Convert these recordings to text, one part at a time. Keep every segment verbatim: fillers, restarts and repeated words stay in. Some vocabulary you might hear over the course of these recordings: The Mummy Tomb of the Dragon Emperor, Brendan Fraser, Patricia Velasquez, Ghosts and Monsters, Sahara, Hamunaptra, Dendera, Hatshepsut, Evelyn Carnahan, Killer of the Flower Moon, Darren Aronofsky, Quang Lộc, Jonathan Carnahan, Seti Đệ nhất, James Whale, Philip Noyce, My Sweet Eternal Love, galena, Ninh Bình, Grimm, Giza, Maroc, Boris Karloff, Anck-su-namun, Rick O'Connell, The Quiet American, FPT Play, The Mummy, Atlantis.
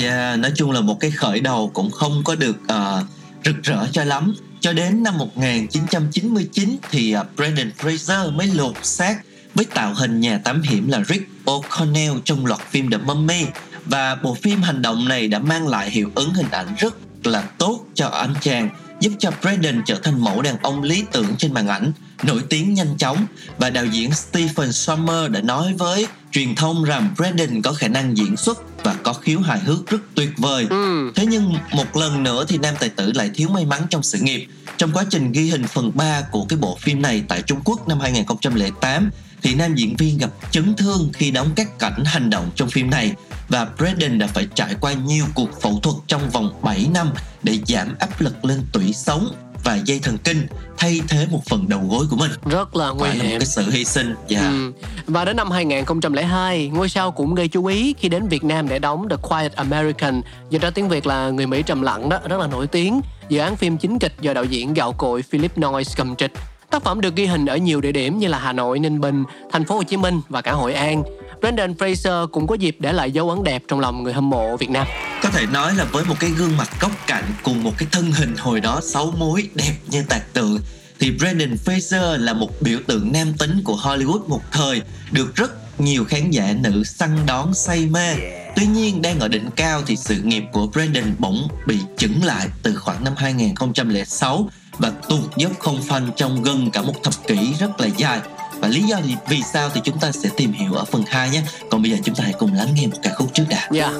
Yeah, nói chung là một cái khởi đầu cũng không có được uh, rực rỡ cho lắm. Cho đến năm một nghìn chín trăm chín mươi chín thì uh, Brendan Fraser mới lột xác với tạo hình nhà thám hiểm là Rick O'Connell trong loạt phim The Mummy. Và bộ phim hành động này đã mang lại hiệu ứng hình ảnh rất là tốt cho anh chàng, giúp cho Brendan trở thành mẫu đàn ông lý tưởng trên màn ảnh, nổi tiếng nhanh chóng. Và đạo diễn Stephen Sommers đã nói với truyền thông rằng Brendan có khả năng diễn xuất và có khiếu hài hước rất tuyệt vời. Ừ. Thế nhưng một lần nữa thì nam tài tử lại thiếu may mắn trong sự nghiệp. Trong quá trình ghi hình phần ba của cái bộ phim này tại Trung Quốc năm hai nghìn không trăm lẻ tám thì nam diễn viên gặp chấn thương khi đóng các cảnh hành động trong phim này, và Brendan đã phải trải qua nhiều cuộc phẫu thuật trong vòng bảy năm để giảm áp lực lên tủy sống. và dây thần kinh thay thế một phần đầu gối của mình. Rất là nguy hiểm. Phải là một cái sự hy sinh. Yeah. Ừ. Và đến năm hai nghìn không trăm lẻ hai, ngôi sao cũng gây chú ý khi đến Việt Nam để đóng The Quiet American, dịch ra tiếng Việt là Người Mỹ Trầm Lặng đó, rất là nổi tiếng. Dự án phim chính kịch do đạo diễn gạo cội Philip Noyce cầm trịch. Tác phẩm được ghi hình ở nhiều địa điểm như là Hà Nội, Ninh Bình, Thành phố Hồ Chí Minh và cả Hội An. Brendan Fraser cũng có dịp để lại dấu ấn đẹp trong lòng người hâm mộ Việt Nam. Có thể nói là với một cái gương mặt góc cạnh cùng một cái thân hình hồi đó sáu múi đẹp như tạc tượng, thì Brendan Fraser là một biểu tượng nam tính của Hollywood một thời, được rất nhiều khán giả nữ săn đón say mê. Tuy nhiên, đang ở đỉnh cao thì sự nghiệp của Brendan bỗng bị chững lại từ khoảng năm hai nghìn không trăm lẻ sáu và tuột dốc không phanh trong gần cả một thập kỷ rất là dài. Và lý do vì sao thì chúng ta sẽ tìm hiểu ở phần hai nhé. Còn bây giờ chúng ta hãy cùng lắng nghe một ca khúc trước đã. Yeah.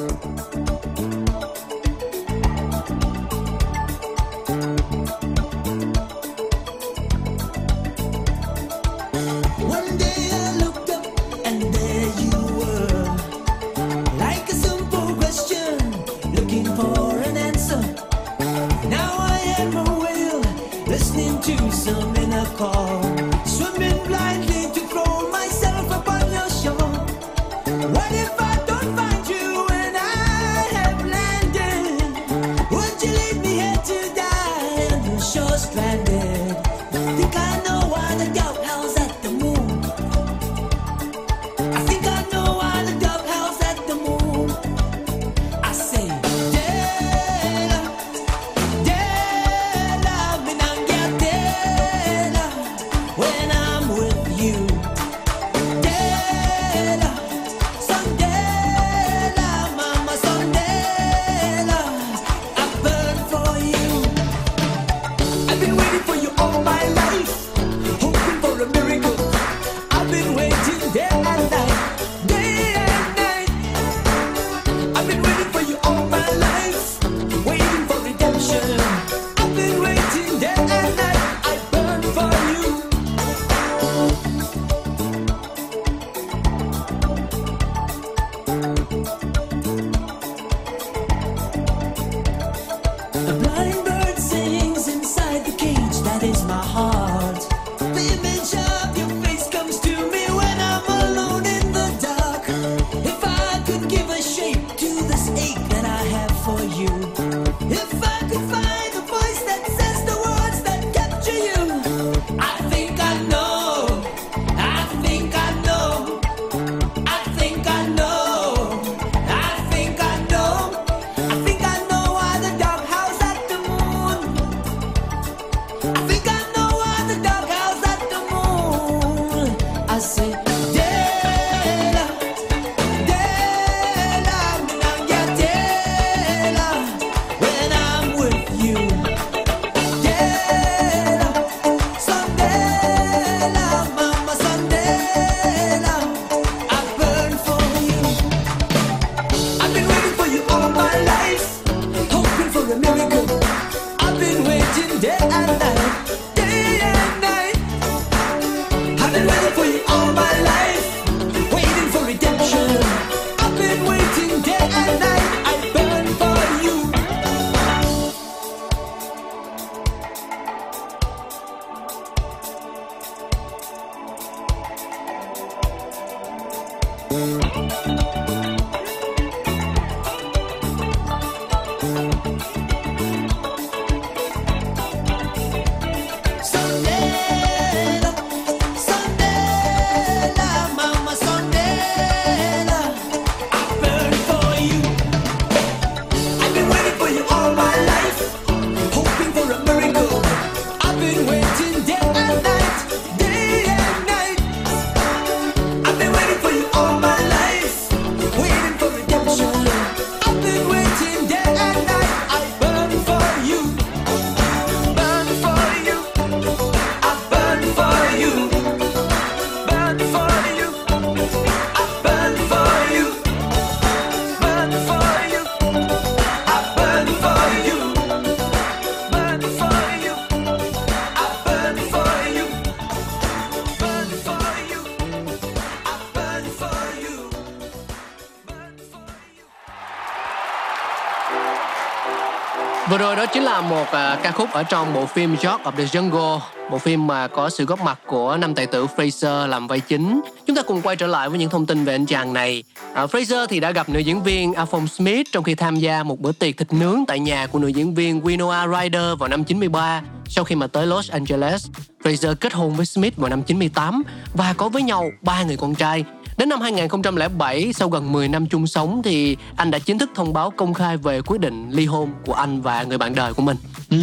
Vừa rồi đó chính là một uh, ca khúc ở trong bộ phim George of the Jungle, bộ phim mà có sự góp mặt của nam tài tử Fraser làm vai chính. Chúng ta cùng quay trở lại với những thông tin về anh chàng này. À, Fraser thì đã gặp nữ diễn viên Alfonso Smith trong khi tham gia một bữa tiệc thịt nướng tại nhà của nữ diễn viên Winona Ryder vào năm chín mươi ba. Sau khi mà tới Los Angeles, Fraser kết hôn với Smith vào năm chín mươi tám và có với nhau ba người con trai. Đến năm hai nghìn không trăm lẻ bảy, sau gần mười năm chung sống thì anh đã chính thức thông báo công khai về quyết định ly hôn của anh và người bạn đời của mình. Ừ,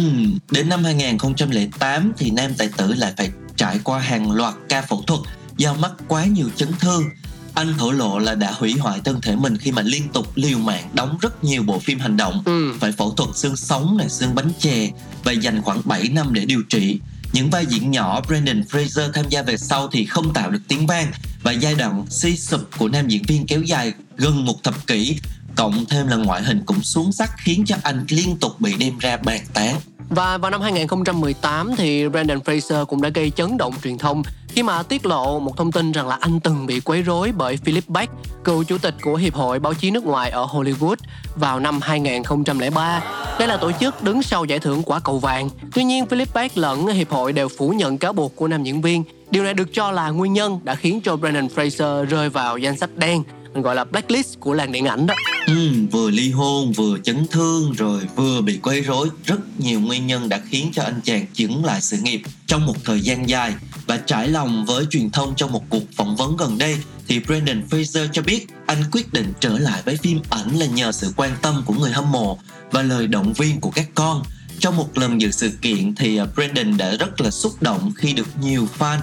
đến năm hai nghìn không trăm lẻ tám thì nam tài tử lại phải trải qua hàng loạt ca phẫu thuật do mắc quá nhiều chấn thương. Anh thổ lộ là đã hủy hoại thân thể mình khi mà liên tục liều mạng đóng rất nhiều bộ phim hành động, ừ. phải phẫu thuật xương sống, này, xương bánh chè và dành khoảng bảy năm để điều trị. Những vai diễn nhỏ Brendan Fraser tham gia về sau thì không tạo được tiếng vang và giai đoạn suy sụp của nam diễn viên kéo dài gần một thập kỷ, cộng thêm là ngoại hình cũng xuống sắc khiến cho anh liên tục bị đem ra bàn tán. Và vào năm hai nghìn không trăm mười tám thì Brendan Fraser cũng đã gây chấn động truyền thông khi mà tiết lộ một thông tin rằng là anh từng bị quấy rối bởi Philip Beck, cựu chủ tịch của Hiệp hội Báo chí nước ngoài ở Hollywood vào năm hai nghìn không trăm lẻ ba. Đây là tổ chức đứng sau giải thưởng Quả Cầu Vàng. Tuy nhiên, Philip Beck lẫn Hiệp hội đều phủ nhận cáo buộc của nam diễn viên. Điều này được cho là nguyên nhân đã khiến cho Brendan Fraser rơi vào danh sách đen, gọi là blacklist của làng điện ảnh đó. Ừ, vừa ly hôn, vừa chấn thương, rồi vừa bị quấy rối. Rất nhiều nguyên nhân đã khiến cho anh chàng dừng lại sự nghiệp trong một thời gian dài. Và trải lòng với truyền thông trong một cuộc phỏng vấn gần đây thì Brendan Fraser cho biết anh quyết định trở lại với phim ảnh là nhờ sự quan tâm của người hâm mộ và lời động viên của các con. Trong một lần dự sự kiện thì Brendan đã rất là xúc động khi được nhiều fan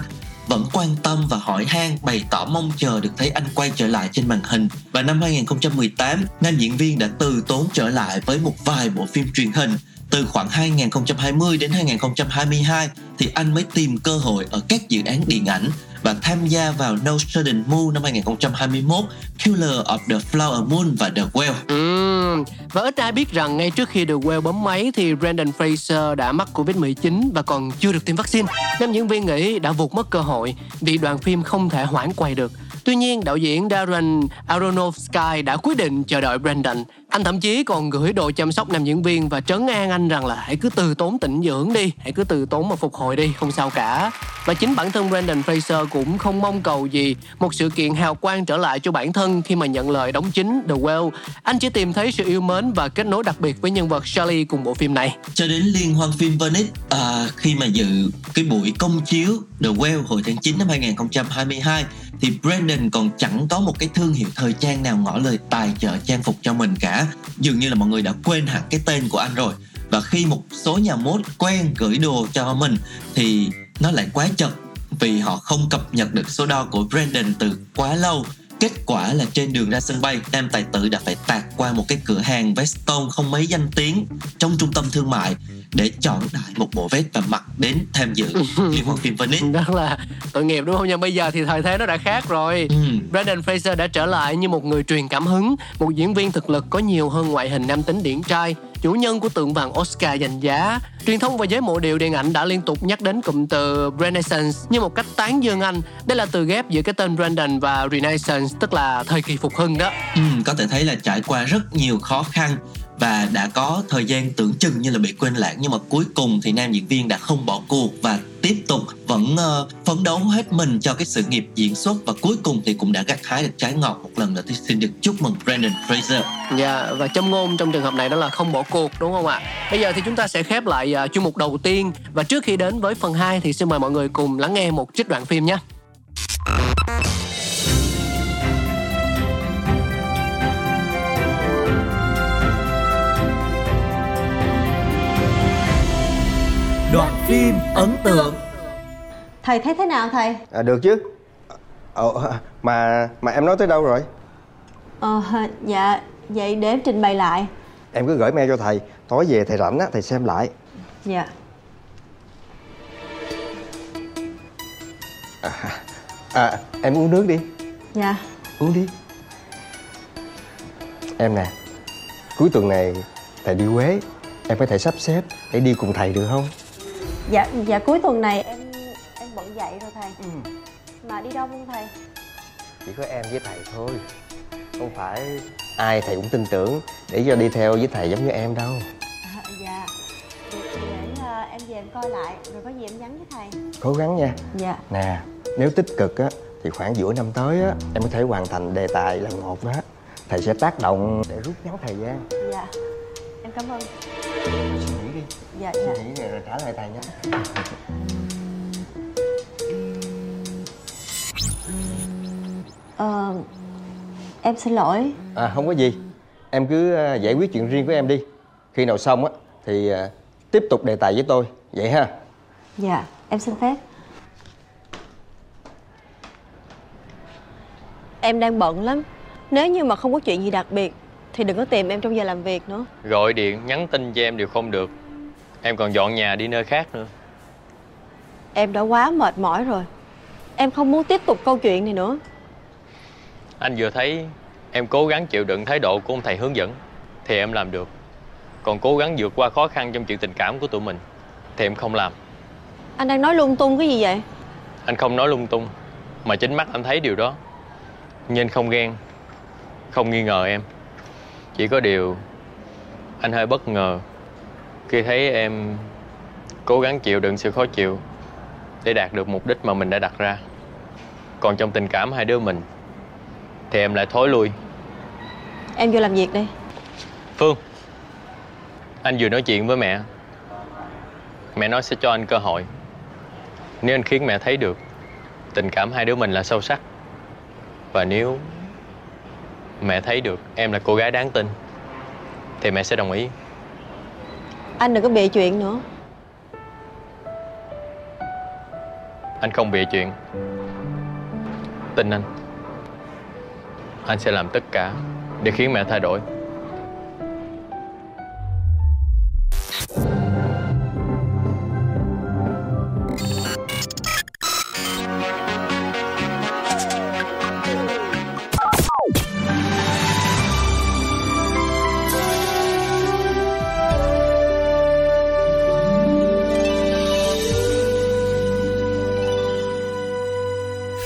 vẫn quan tâm và hỏi han, bày tỏ mong chờ được thấy anh quay trở lại trên màn hình. Và năm hai nghìn không trăm mười tám, nam diễn viên đã từ tốn trở lại với một vài bộ phim truyền hình. Từ khoảng hai nghìn không trăm hai mươi đến hai nghìn không trăm hai mươi hai thì anh mới tìm cơ hội ở các dự án điện ảnh và tham gia vào No Sudden Move năm hai nghìn không trăm hai mươi mốt, Killer of the Flower Moon và The Whale. Ừ, và ít ai biết rằng ngay trước khi The Whale bấm máy thì Brendan Fraser đã mắc covid mười chín và còn chưa được tiêm vaccine. Nam diễn viên nghĩ đã vụt mất cơ hội vì đoàn phim không thể hoãn quay được. Tuy nhiên, đạo diễn Darren Aronofsky đã quyết định chờ đợi Brendan. Anh thậm chí còn gửi đồ chăm sóc nam diễn viên và trấn an anh rằng là hãy cứ từ tốn tĩnh dưỡng đi, hãy cứ từ tốn mà phục hồi đi, không sao cả. Và chính bản thân Brendan Fraser cũng không mong cầu gì một sự kiện hào quang trở lại cho bản thân khi mà nhận lời đóng chính The Whale. Anh chỉ tìm thấy sự yêu mến và kết nối đặc biệt với nhân vật Shirley cùng bộ phim này. Cho đến liên hoan phim Venice, à, khi mà dự cái buổi công chiếu The Whale hồi tháng chín năm hai nghìn không trăm hai mươi hai thì Brendan còn chẳng có một cái thương hiệu thời trang nào ngỏ lời tài trợ trang phục cho mình cả. Dường như là mọi người đã quên hẳn cái tên của anh rồi. Và khi một số nhà mốt quen gửi đồ cho mình thì nó lại quá chật vì họ không cập nhật được số đo của Brendan từ quá lâu. Kết quả là trên đường ra sân bay, nam tài tử đã phải tạt qua một cái cửa hàng veston không mấy danh tiếng trong trung tâm thương mại để chọn đại một bộ vest và mặc đến tham dự liên hoan phim Venice. Đó là tội nghiệp đúng không? Nhưng bây giờ thì thời thế nó đã khác rồi. Ừ. Brendan Fraser đã trở lại như một người truyền cảm hứng, một diễn viên thực lực có nhiều hơn ngoại hình nam tính điển trai, chủ nhân của tượng vàng Oscar giành giá. Truyền thông và giới mộ điệu điện ảnh đã liên tục nhắc đến cụm từ Renaissance như một cách tán dương anh. Đây là từ ghép giữa cái tên Brendan và Renaissance, tức là thời kỳ phục hưng đó. Ừ, có thể thấy là trải qua rất nhiều khó khăn và đã có thời gian tưởng chừng như là bị quên lãng, nhưng mà cuối cùng thì nam diễn viên đã không bỏ cuộc và tiếp tục vẫn uh, phấn đấu hết mình cho cái sự nghiệp diễn xuất, và cuối cùng thì cũng đã gặt hái được trái ngọt một lần nữa. Thì xin được chúc mừng Brendan Fraser. Dạ, yeah, và châm ngôn trong trường hợp này đó là không bỏ cuộc, đúng không ạ? Bây giờ thì chúng ta sẽ khép lại uh, chuyên mục đầu tiên, và trước khi đến với phần hai thì xin mời mọi người cùng lắng nghe một trích đoạn phim nhé. Đoạn phim ấn tượng. Thầy thấy thế nào thầy? À, được chứ. Ồ, mà mà em nói tới đâu rồi? Ờ, dạ, vậy để em trình bày lại. Em cứ gửi mail cho thầy, tối về thầy rảnh á, thầy xem lại. Dạ. À, à, em uống nước đi. Dạ. Uống đi. Em nè, cuối tuần này thầy đi Huế, em có thể sắp xếp để đi cùng thầy được không? Dạ, dạ cuối tuần này em em bận dậy rồi thầy. Ừ. Mà đi đâu không thầy? Chỉ có em với thầy thôi. Không phải ai thầy cũng tin tưởng để cho đi theo với thầy giống như em đâu. À, dạ. em về em coi lại, rồi có gì em nhắn với thầy. Cố gắng nha. Dạ. Nè, nếu tích cực á thì khoảng giữa năm tới á em có thể hoàn thành đề tài lần một đó. Thầy sẽ tác động để rút ngắn thời gian. Dạ. Em cảm ơn. Suy nghĩ đi. Dạ. Suy nghĩ dạ. Rồi trả lời thầy nhé. Ờ, em xin lỗi. À, không có gì. Em cứ giải quyết chuyện riêng của em đi. Khi nào xong á thì tiếp tục đề tài với tôi. Vậy ha. Dạ, em xin phép. Em đang bận lắm. Nếu như mà không có chuyện gì đặc biệt thì đừng có tìm em trong giờ làm việc nữa. Gọi điện, nhắn tin cho em đều không được. Em còn dọn nhà đi nơi khác nữa. Em đã quá mệt mỏi rồi. Em không muốn tiếp tục câu chuyện này nữa. Anh vừa thấy em cố gắng chịu đựng thái độ của ông thầy hướng dẫn thì em làm được. Còn cố gắng vượt qua khó khăn trong chuyện tình cảm của tụi mình thì em không làm. Anh đang nói lung tung cái gì vậy? Anh không nói lung tung, mà chính mắt anh thấy điều đó. Nhưng anh không ghen, không nghi ngờ em. Chỉ có điều anh hơi bất ngờ khi thấy em cố gắng chịu đựng sự khó chịu để đạt được mục đích mà mình đã đặt ra. Còn trong tình cảm hai đứa mình thì em lại thối lui. Em vô làm việc đi Phương. Anh vừa nói chuyện với mẹ. Mẹ nói sẽ cho anh cơ hội. Nếu anh khiến mẹ thấy được tình cảm hai đứa mình là sâu sắc, và nếu mẹ thấy được em là cô gái đáng tin, thì mẹ sẽ đồng ý. Anh đừng có bịa chuyện nữa. Anh không bịa chuyện. Tin anh. Anh sẽ làm tất cả để khiến mẹ thay đổi.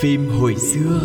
Phim hồi xưa.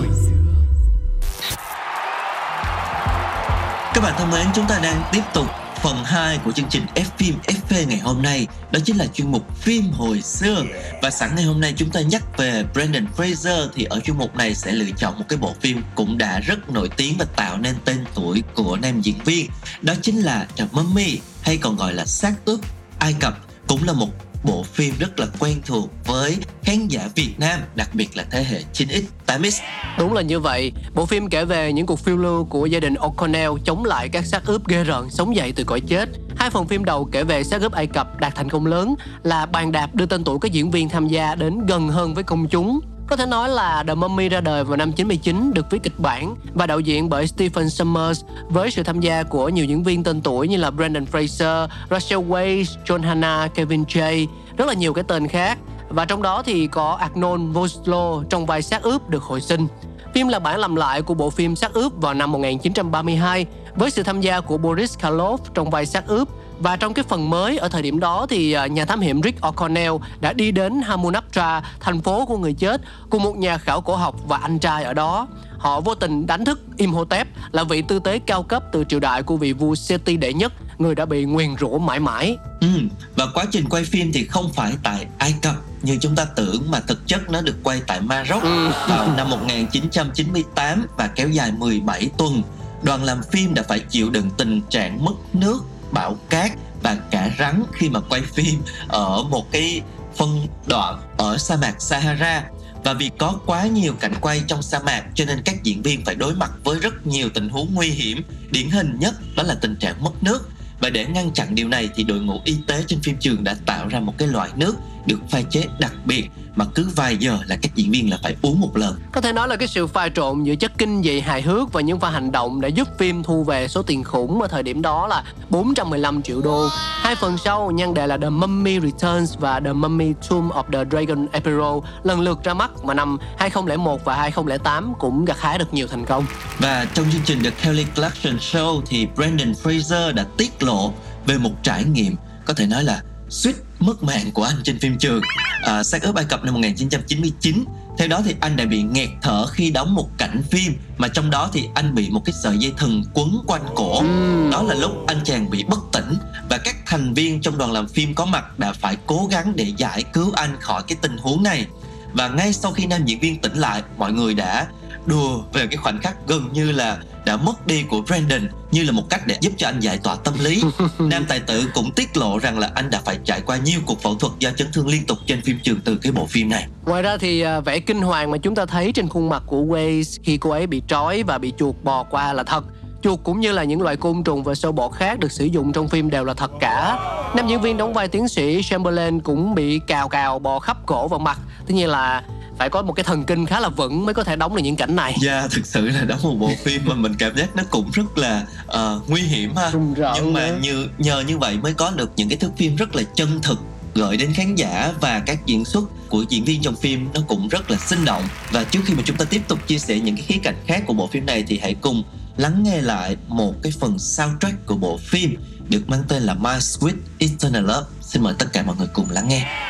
Các bạn thân mến, chúng ta đang tiếp tục phần hai của chương trình F phim ép pê ngày hôm nay. Đó chính là chuyên mục phim hồi xưa. Và sẵn ngày hôm nay chúng ta nhắc về Brendan Fraser thì ở chuyên mục này sẽ lựa chọn một cái bộ phim cũng đã rất nổi tiếng và tạo nên tên tuổi của nam diễn viên. Đó chính là The Mummy, hay còn gọi là Xác ướp Ai Cập, cũng là một bộ phim rất là quen thuộc với khán giả Việt Nam, đặc biệt là thế hệ chín x, tám x. Đúng là như vậy, bộ phim kể về những cuộc phiêu lưu của gia đình O'Connell chống lại các xác ướp ghê rợn sống dậy từ cõi chết. Hai phần phim đầu kể về xác ướp Ai Cập đạt thành công lớn là bàn đạp đưa tên tuổi các diễn viên tham gia đến gần hơn với công chúng. Có thể nói là The Mummy ra đời vào năm chín mươi chín, được viết kịch bản và đạo diễn bởi Stephen Sommers với sự tham gia của nhiều diễn viên tên tuổi như là Brendan Fraser, Rachel Weisz, John Hannah, Kevin Jay, rất là nhiều cái tên khác. Và trong đó thì có Arnold Vosloo trong vai xác ướp được hồi sinh. Phim là bản làm lại của bộ phim Xác ướp vào năm một nghìn chín trăm ba mươi hai với sự tham gia của Boris Karloff trong vai xác ướp. Và trong cái phần mới ở thời điểm đó thì nhà thám hiểm Rick O'Connell đã đi đến Hamunaptra, thành phố của người chết, cùng một nhà khảo cổ học và anh trai ở đó. Họ vô tình đánh thức Imhotep là vị tư tế cao cấp từ triều đại của vị vua Seti đệ nhất, người đã bị nguyền rủa mãi mãi. Ừ, và quá trình quay phim thì không phải tại Ai Cập như chúng ta tưởng, mà thực chất nó được quay tại Maroc ừ. vào năm một nghìn chín trăm chín mươi tám và kéo dài mười bảy tuần. Đoàn làm phim đã phải chịu đựng tình trạng mất nước, bão cát và cả rắn khi mà quay phim ở một cái phân đoạn ở sa mạc Sahara. Và vì có quá nhiều cảnh quay trong sa mạc cho nên các diễn viên phải đối mặt với rất nhiều tình huống nguy hiểm. Điển hình nhất đó là tình trạng mất nước. Và để ngăn chặn điều này thì đội ngũ y tế trên phim trường đã tạo ra một cái loại nước được pha chế đặc biệt mà cứ vài giờ là các diễn viên là phải uống một lần. Có thể nói là cái sự pha trộn giữa chất kinh dị hài hước và những pha hành động đã giúp phim thu về số tiền khủng ở thời điểm đó là bốn trăm mười lăm triệu đô. Hai phần sau nhan đề là The Mummy Returns và The Mummy Tomb of the Dragon Emperor lần lượt ra mắt mà năm hai không không một và hai không không tám cũng gặt hái được nhiều thành công. Và trong chương trình The Kelly Clarkson Show thì Brendan Fraser đã tiết lộ về một trải nghiệm có thể nói là suýt mất mạng của anh trên phim trường à, xác ướp Ai Cập năm một nghìn chín trăm chín mươi chín. Theo đó thì anh đã bị nghẹt thở khi đóng một cảnh phim mà trong đó thì anh bị một cái sợi dây thừng quấn quanh cổ. Đó là lúc anh chàng bị bất tỉnh và các thành viên trong đoàn làm phim có mặt đã phải cố gắng để giải cứu anh khỏi cái tình huống này. Và ngay sau khi nam diễn viên tỉnh lại, mọi người đã đùa về cái khoảnh khắc gần như là đã mất đi của Brendan như là một cách để giúp cho anh giải tỏa tâm lý. Nam tài tử cũng tiết lộ rằng là anh đã phải trải qua nhiều cuộc phẫu thuật do chấn thương liên tục trên phim trường từ cái bộ phim này. Ngoài ra thì vẻ kinh hoàng mà chúng ta thấy trên khuôn mặt của Weisz khi cô ấy bị trói và bị chuột bò qua là thật. Chuột cũng như là những loại côn trùng và sâu bọ khác được sử dụng trong phim đều là thật cả. Nam diễn viên đóng vai tiến sĩ Chamberlain cũng bị cào cào bò khắp cổ và mặt. Tất nhiên là phải có một cái thần kinh khá là vững mới có thể đóng được những cảnh này. Dạ, yeah, thực sự là đó một bộ phim mà mình cảm giác nó cũng rất là uh, nguy hiểm ha. Nhưng mà như, nhờ như vậy mới có được những cái thước phim rất là chân thực gửi đến khán giả, và các diễn xuất của diễn viên trong phim nó cũng rất là sinh động. Và trước khi mà chúng ta tiếp tục chia sẻ những cái khía cạnh khác của bộ phim này thì hãy cùng lắng nghe lại một cái phần soundtrack của bộ phim được mang tên là My Sweet Eternal Love. Xin mời tất cả mọi người cùng lắng nghe.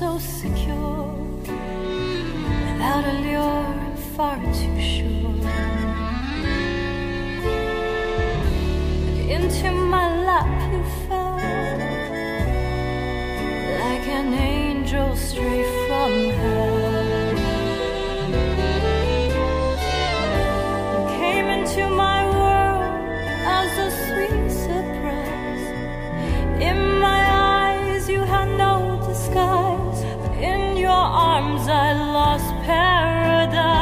So secure, without a lure, I'm far too sure. Into my lap you fell, like an angel straight from hell. You came into my world as a sweet surprise. In my eyes you had no disguise. In your arms I lost paradise.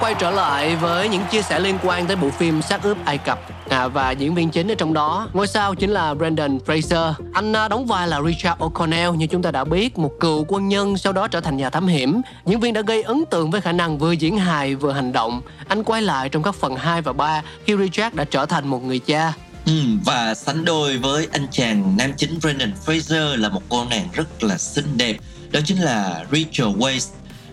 Quay trở lại với những chia sẻ liên quan tới bộ phim Xác ướp Ai Cập à, và diễn viên chính ở trong đó, ngôi sao chính là Brendan Fraser. Anh đóng vai là Richard O'Connell, như chúng ta đã biết, một cựu quân nhân sau đó trở thành nhà thám hiểm. Diễn viên đã gây ấn tượng với khả năng vừa diễn hài vừa hành động. Anh quay lại trong các phần hai và ba khi Richard đã trở thành một người cha. Ừ, và sánh đôi với anh chàng nam chính Brendan Fraser là một cô nàng rất là xinh đẹp, đó chính là Rachel Weisz.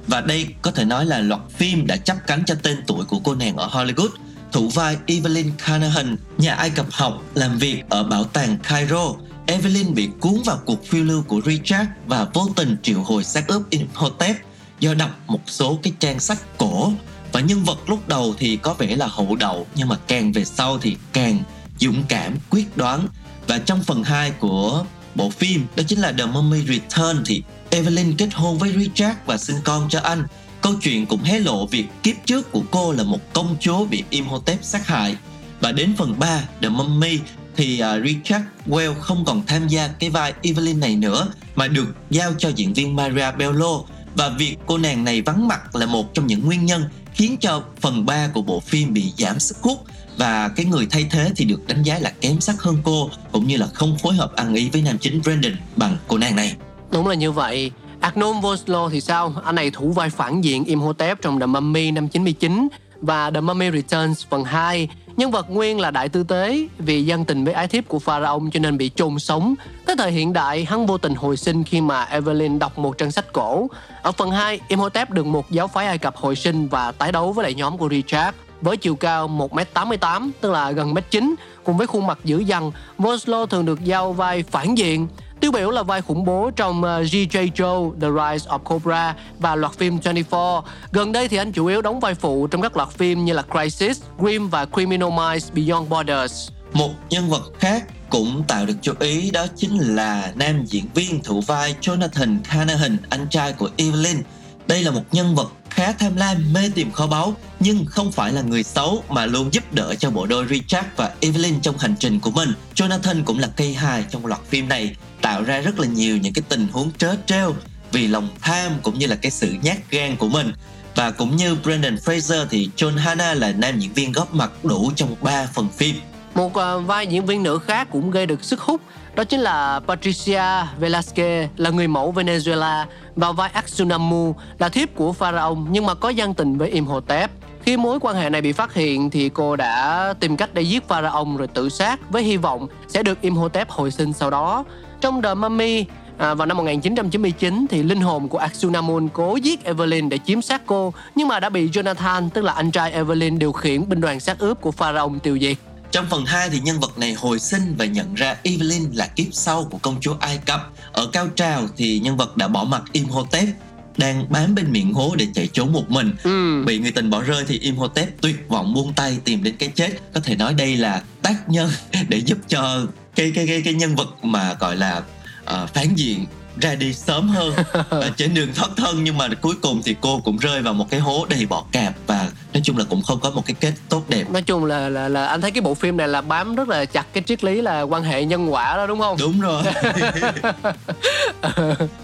Và đây có thể nói là loạt phim đã chắp cánh cho tên tuổi của cô nàng ở Hollywood. Thủ vai Evelyn Carnahan, nhà Ai Cập học, làm việc ở bảo tàng Cairo. Evelyn bị cuốn vào cuộc phiêu lưu của Richard và vô tình triệu hồi xác ướp Imhotep do đọc một số cái trang sách cổ. Và nhân vật lúc đầu thì có vẻ là hậu đậu, nhưng mà càng về sau thì càng dũng cảm, quyết đoán. Và trong phần hai của bộ phim, đó chính là The Mummy Returns, thì Evelyn kết hôn với Richard và sinh con cho anh. Câu chuyện cũng hé lộ việc kiếp trước của cô là một công chúa bị Imhotep sát hại. Và đến phần ba, The Mummy, thì uh, Richard Weisz không còn tham gia cái vai Evelyn này nữa mà được giao cho diễn viên Maria Bello. Và việc cô nàng này vắng mặt là một trong những nguyên nhân khiến cho phần ba của bộ phim bị giảm sức hút, và cái người thay thế thì được đánh giá là kém sắc hơn cô, cũng như là không phối hợp ăn ý với nam chính Brendan bằng cô nàng này. Đúng là như vậy. Arnold Vosloo thì sao? Anh này thủ vai phản diện Imhotep trong The Mummy năm chín mươi chín và The Mummy Returns phần hai. Nhân vật nguyên là đại tư tế, vì gian tình với ái thiếp của pharaoh cho nên bị chôn sống. Tới thời hiện đại, hắn vô tình hồi sinh khi mà Evelyn đọc một trang sách cổ. Ở phần hai, Imhotep được một giáo phái Ai Cập hồi sinh và tái đấu với lại nhóm của Richard. Với chiều cao một mét tám mươi tám, tức là gần một mét chín, cùng với khuôn mặt dữ dằn, Vosloo thường được giao vai phản diện, tiêu biểu là vai khủng bố trong giê gi Joe, The Rise of Cobra và loạt phim hai mươi bốn. Gần đây thì anh chủ yếu đóng vai phụ trong các loạt phim như là Crisis, Grimm và Criminal Minds Beyond Borders. Một nhân vật khác cũng tạo được chú ý đó chính là nam diễn viên thủ vai Jonathan Carnahan, anh trai của Evelyn. Đây là một nhân vật khá tham lam, mê tìm kho báu, nhưng không phải là người xấu mà luôn giúp đỡ cho bộ đôi Richard và Evelyn trong hành trình của mình. Jonathan cũng là cây hài trong loạt phim này, tạo ra rất là nhiều những cái tình huống trớ trêu vì lòng tham cũng như là cái sự nhát gan của mình. Và cũng như Brendan Fraser thì John Hannah là nam diễn viên góp mặt đủ trong ba phần phim. Một vai diễn viên nữ khác cũng gây được sức hút, đó chính là Patricia Velasquez, là người mẫu Venezuela, và vai Anck-su-namun là thiếp của pharaoh nhưng mà có gian tình với Imhotep. Khi mối quan hệ này bị phát hiện thì cô đã tìm cách để giết pharaoh rồi tự sát với hy vọng sẽ được Imhotep hồi sinh sau đó. Trong The Mummy à, vào năm một nghìn chín trăm chín mươi chín thì linh hồn của Anck-su-namun cố giết Evelyn để chiếm xác cô, nhưng mà đã bị Jonathan, tức là anh trai Evelyn, điều khiển binh đoàn xác ướp của pharaoh tiêu diệt. Trong phần hai thì nhân vật này hồi sinh và nhận ra Evelyn là kiếp sau của công chúa Ai Cập. Ở cao trào thì nhân vật đã bỏ mặc Imhotep, đang bám bên miệng hố để chạy trốn một mình. Ừ. Bị người tình bỏ rơi thì Imhotep tuyệt vọng buông tay tìm đến cái chết. Có thể nói đây là tác nhân để giúp cho cái cái cái, cái nhân vật mà gọi là uh, phản diện ra đi sớm hơn. Và trên đường thoát thân, nhưng mà cuối cùng thì cô cũng rơi vào một cái hố đầy bọ cạp, và nói chung là cũng không có một cái kết tốt đẹp. Nói chung là là, là anh thấy cái bộ phim này là bám rất là chặt cái triết lý là quan hệ nhân quả đó, đúng không? Đúng rồi.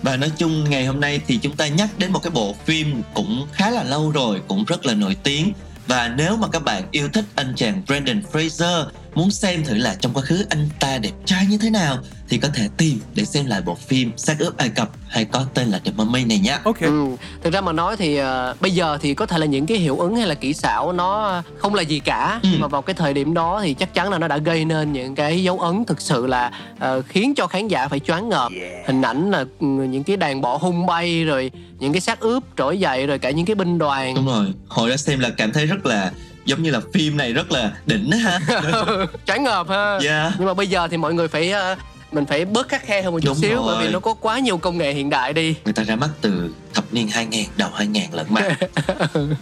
Và nói chung ngày hôm nay thì chúng ta nhắc đến một cái bộ phim cũng khá là lâu rồi, cũng rất là nổi tiếng. Và nếu mà các bạn yêu thích anh chàng Brendan Fraser, muốn xem thử là trong quá khứ anh ta đẹp trai như thế nào, thì có thể tìm để xem lại bộ phim Xác ướp Ai Cập hay có tên là The Mummy này nhé. Okay. Ừ, thực ra mà nói thì uh, bây giờ thì có thể là những cái hiệu ứng hay là kỹ xảo nó không là gì cả, ừ. Nhưng mà vào cái thời điểm đó thì chắc chắn là nó đã gây nên những cái dấu ấn thực sự là uh, khiến cho khán giả phải choáng ngợp. Yeah. Hình ảnh là những cái đàn bọ hung bay, rồi những cái xác ướp trỗi dậy, rồi cả những cái binh đoàn. Đúng rồi, hồi đó xem là cảm thấy rất là giống như là phim này rất là đỉnh ha. Choáng ngợp ha. Yeah. Nhưng mà bây giờ thì mọi người phải uh, mình phải bớt khắt khe hơn một chút xíu rồi. Bởi vì nó có quá nhiều công nghệ hiện đại đi. Người ta ra mắt từ thập niên hai nghìn, đầu hai nghìn lận mà.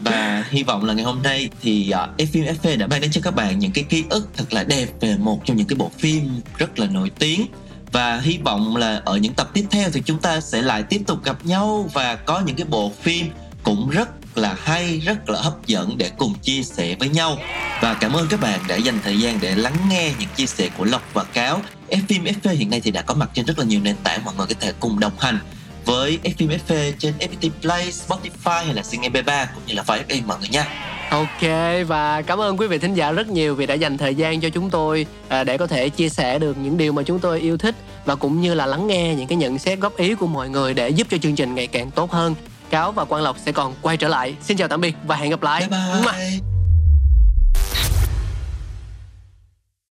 Và hy vọng là ngày hôm nay thì uh, phim ép pê đã mang đến cho các bạn những cái ký ức thật là đẹp về một trong những cái bộ phim rất là nổi tiếng. Và hy vọng là ở những tập tiếp theo thì chúng ta sẽ lại tiếp tục gặp nhau và có những cái bộ phim cũng rất là hay, rất là hấp dẫn để cùng chia sẻ với nhau. Và cảm ơn các bạn đã dành thời gian để lắng nghe những chia sẻ của Lộc và Cáo. ép phim ép pê hiện nay thì đã có mặt trên rất là nhiều nền tảng, mọi người có thể cùng đồng hành với ép phim ép pê trên ép pê tê Play, Spotify hay là Sing em pê ba cũng như là File ép em mọi người nha. Ok, và cảm ơn quý vị thính giả rất nhiều vì đã dành thời gian cho chúng tôi để có thể chia sẻ được những điều mà chúng tôi yêu thích, và cũng như là lắng nghe những cái nhận xét góp ý của mọi người để giúp cho chương trình ngày càng tốt hơn. Cáo và Quang Lộc sẽ còn quay trở lại. Xin chào tạm biệt và hẹn gặp lại. Bye bye.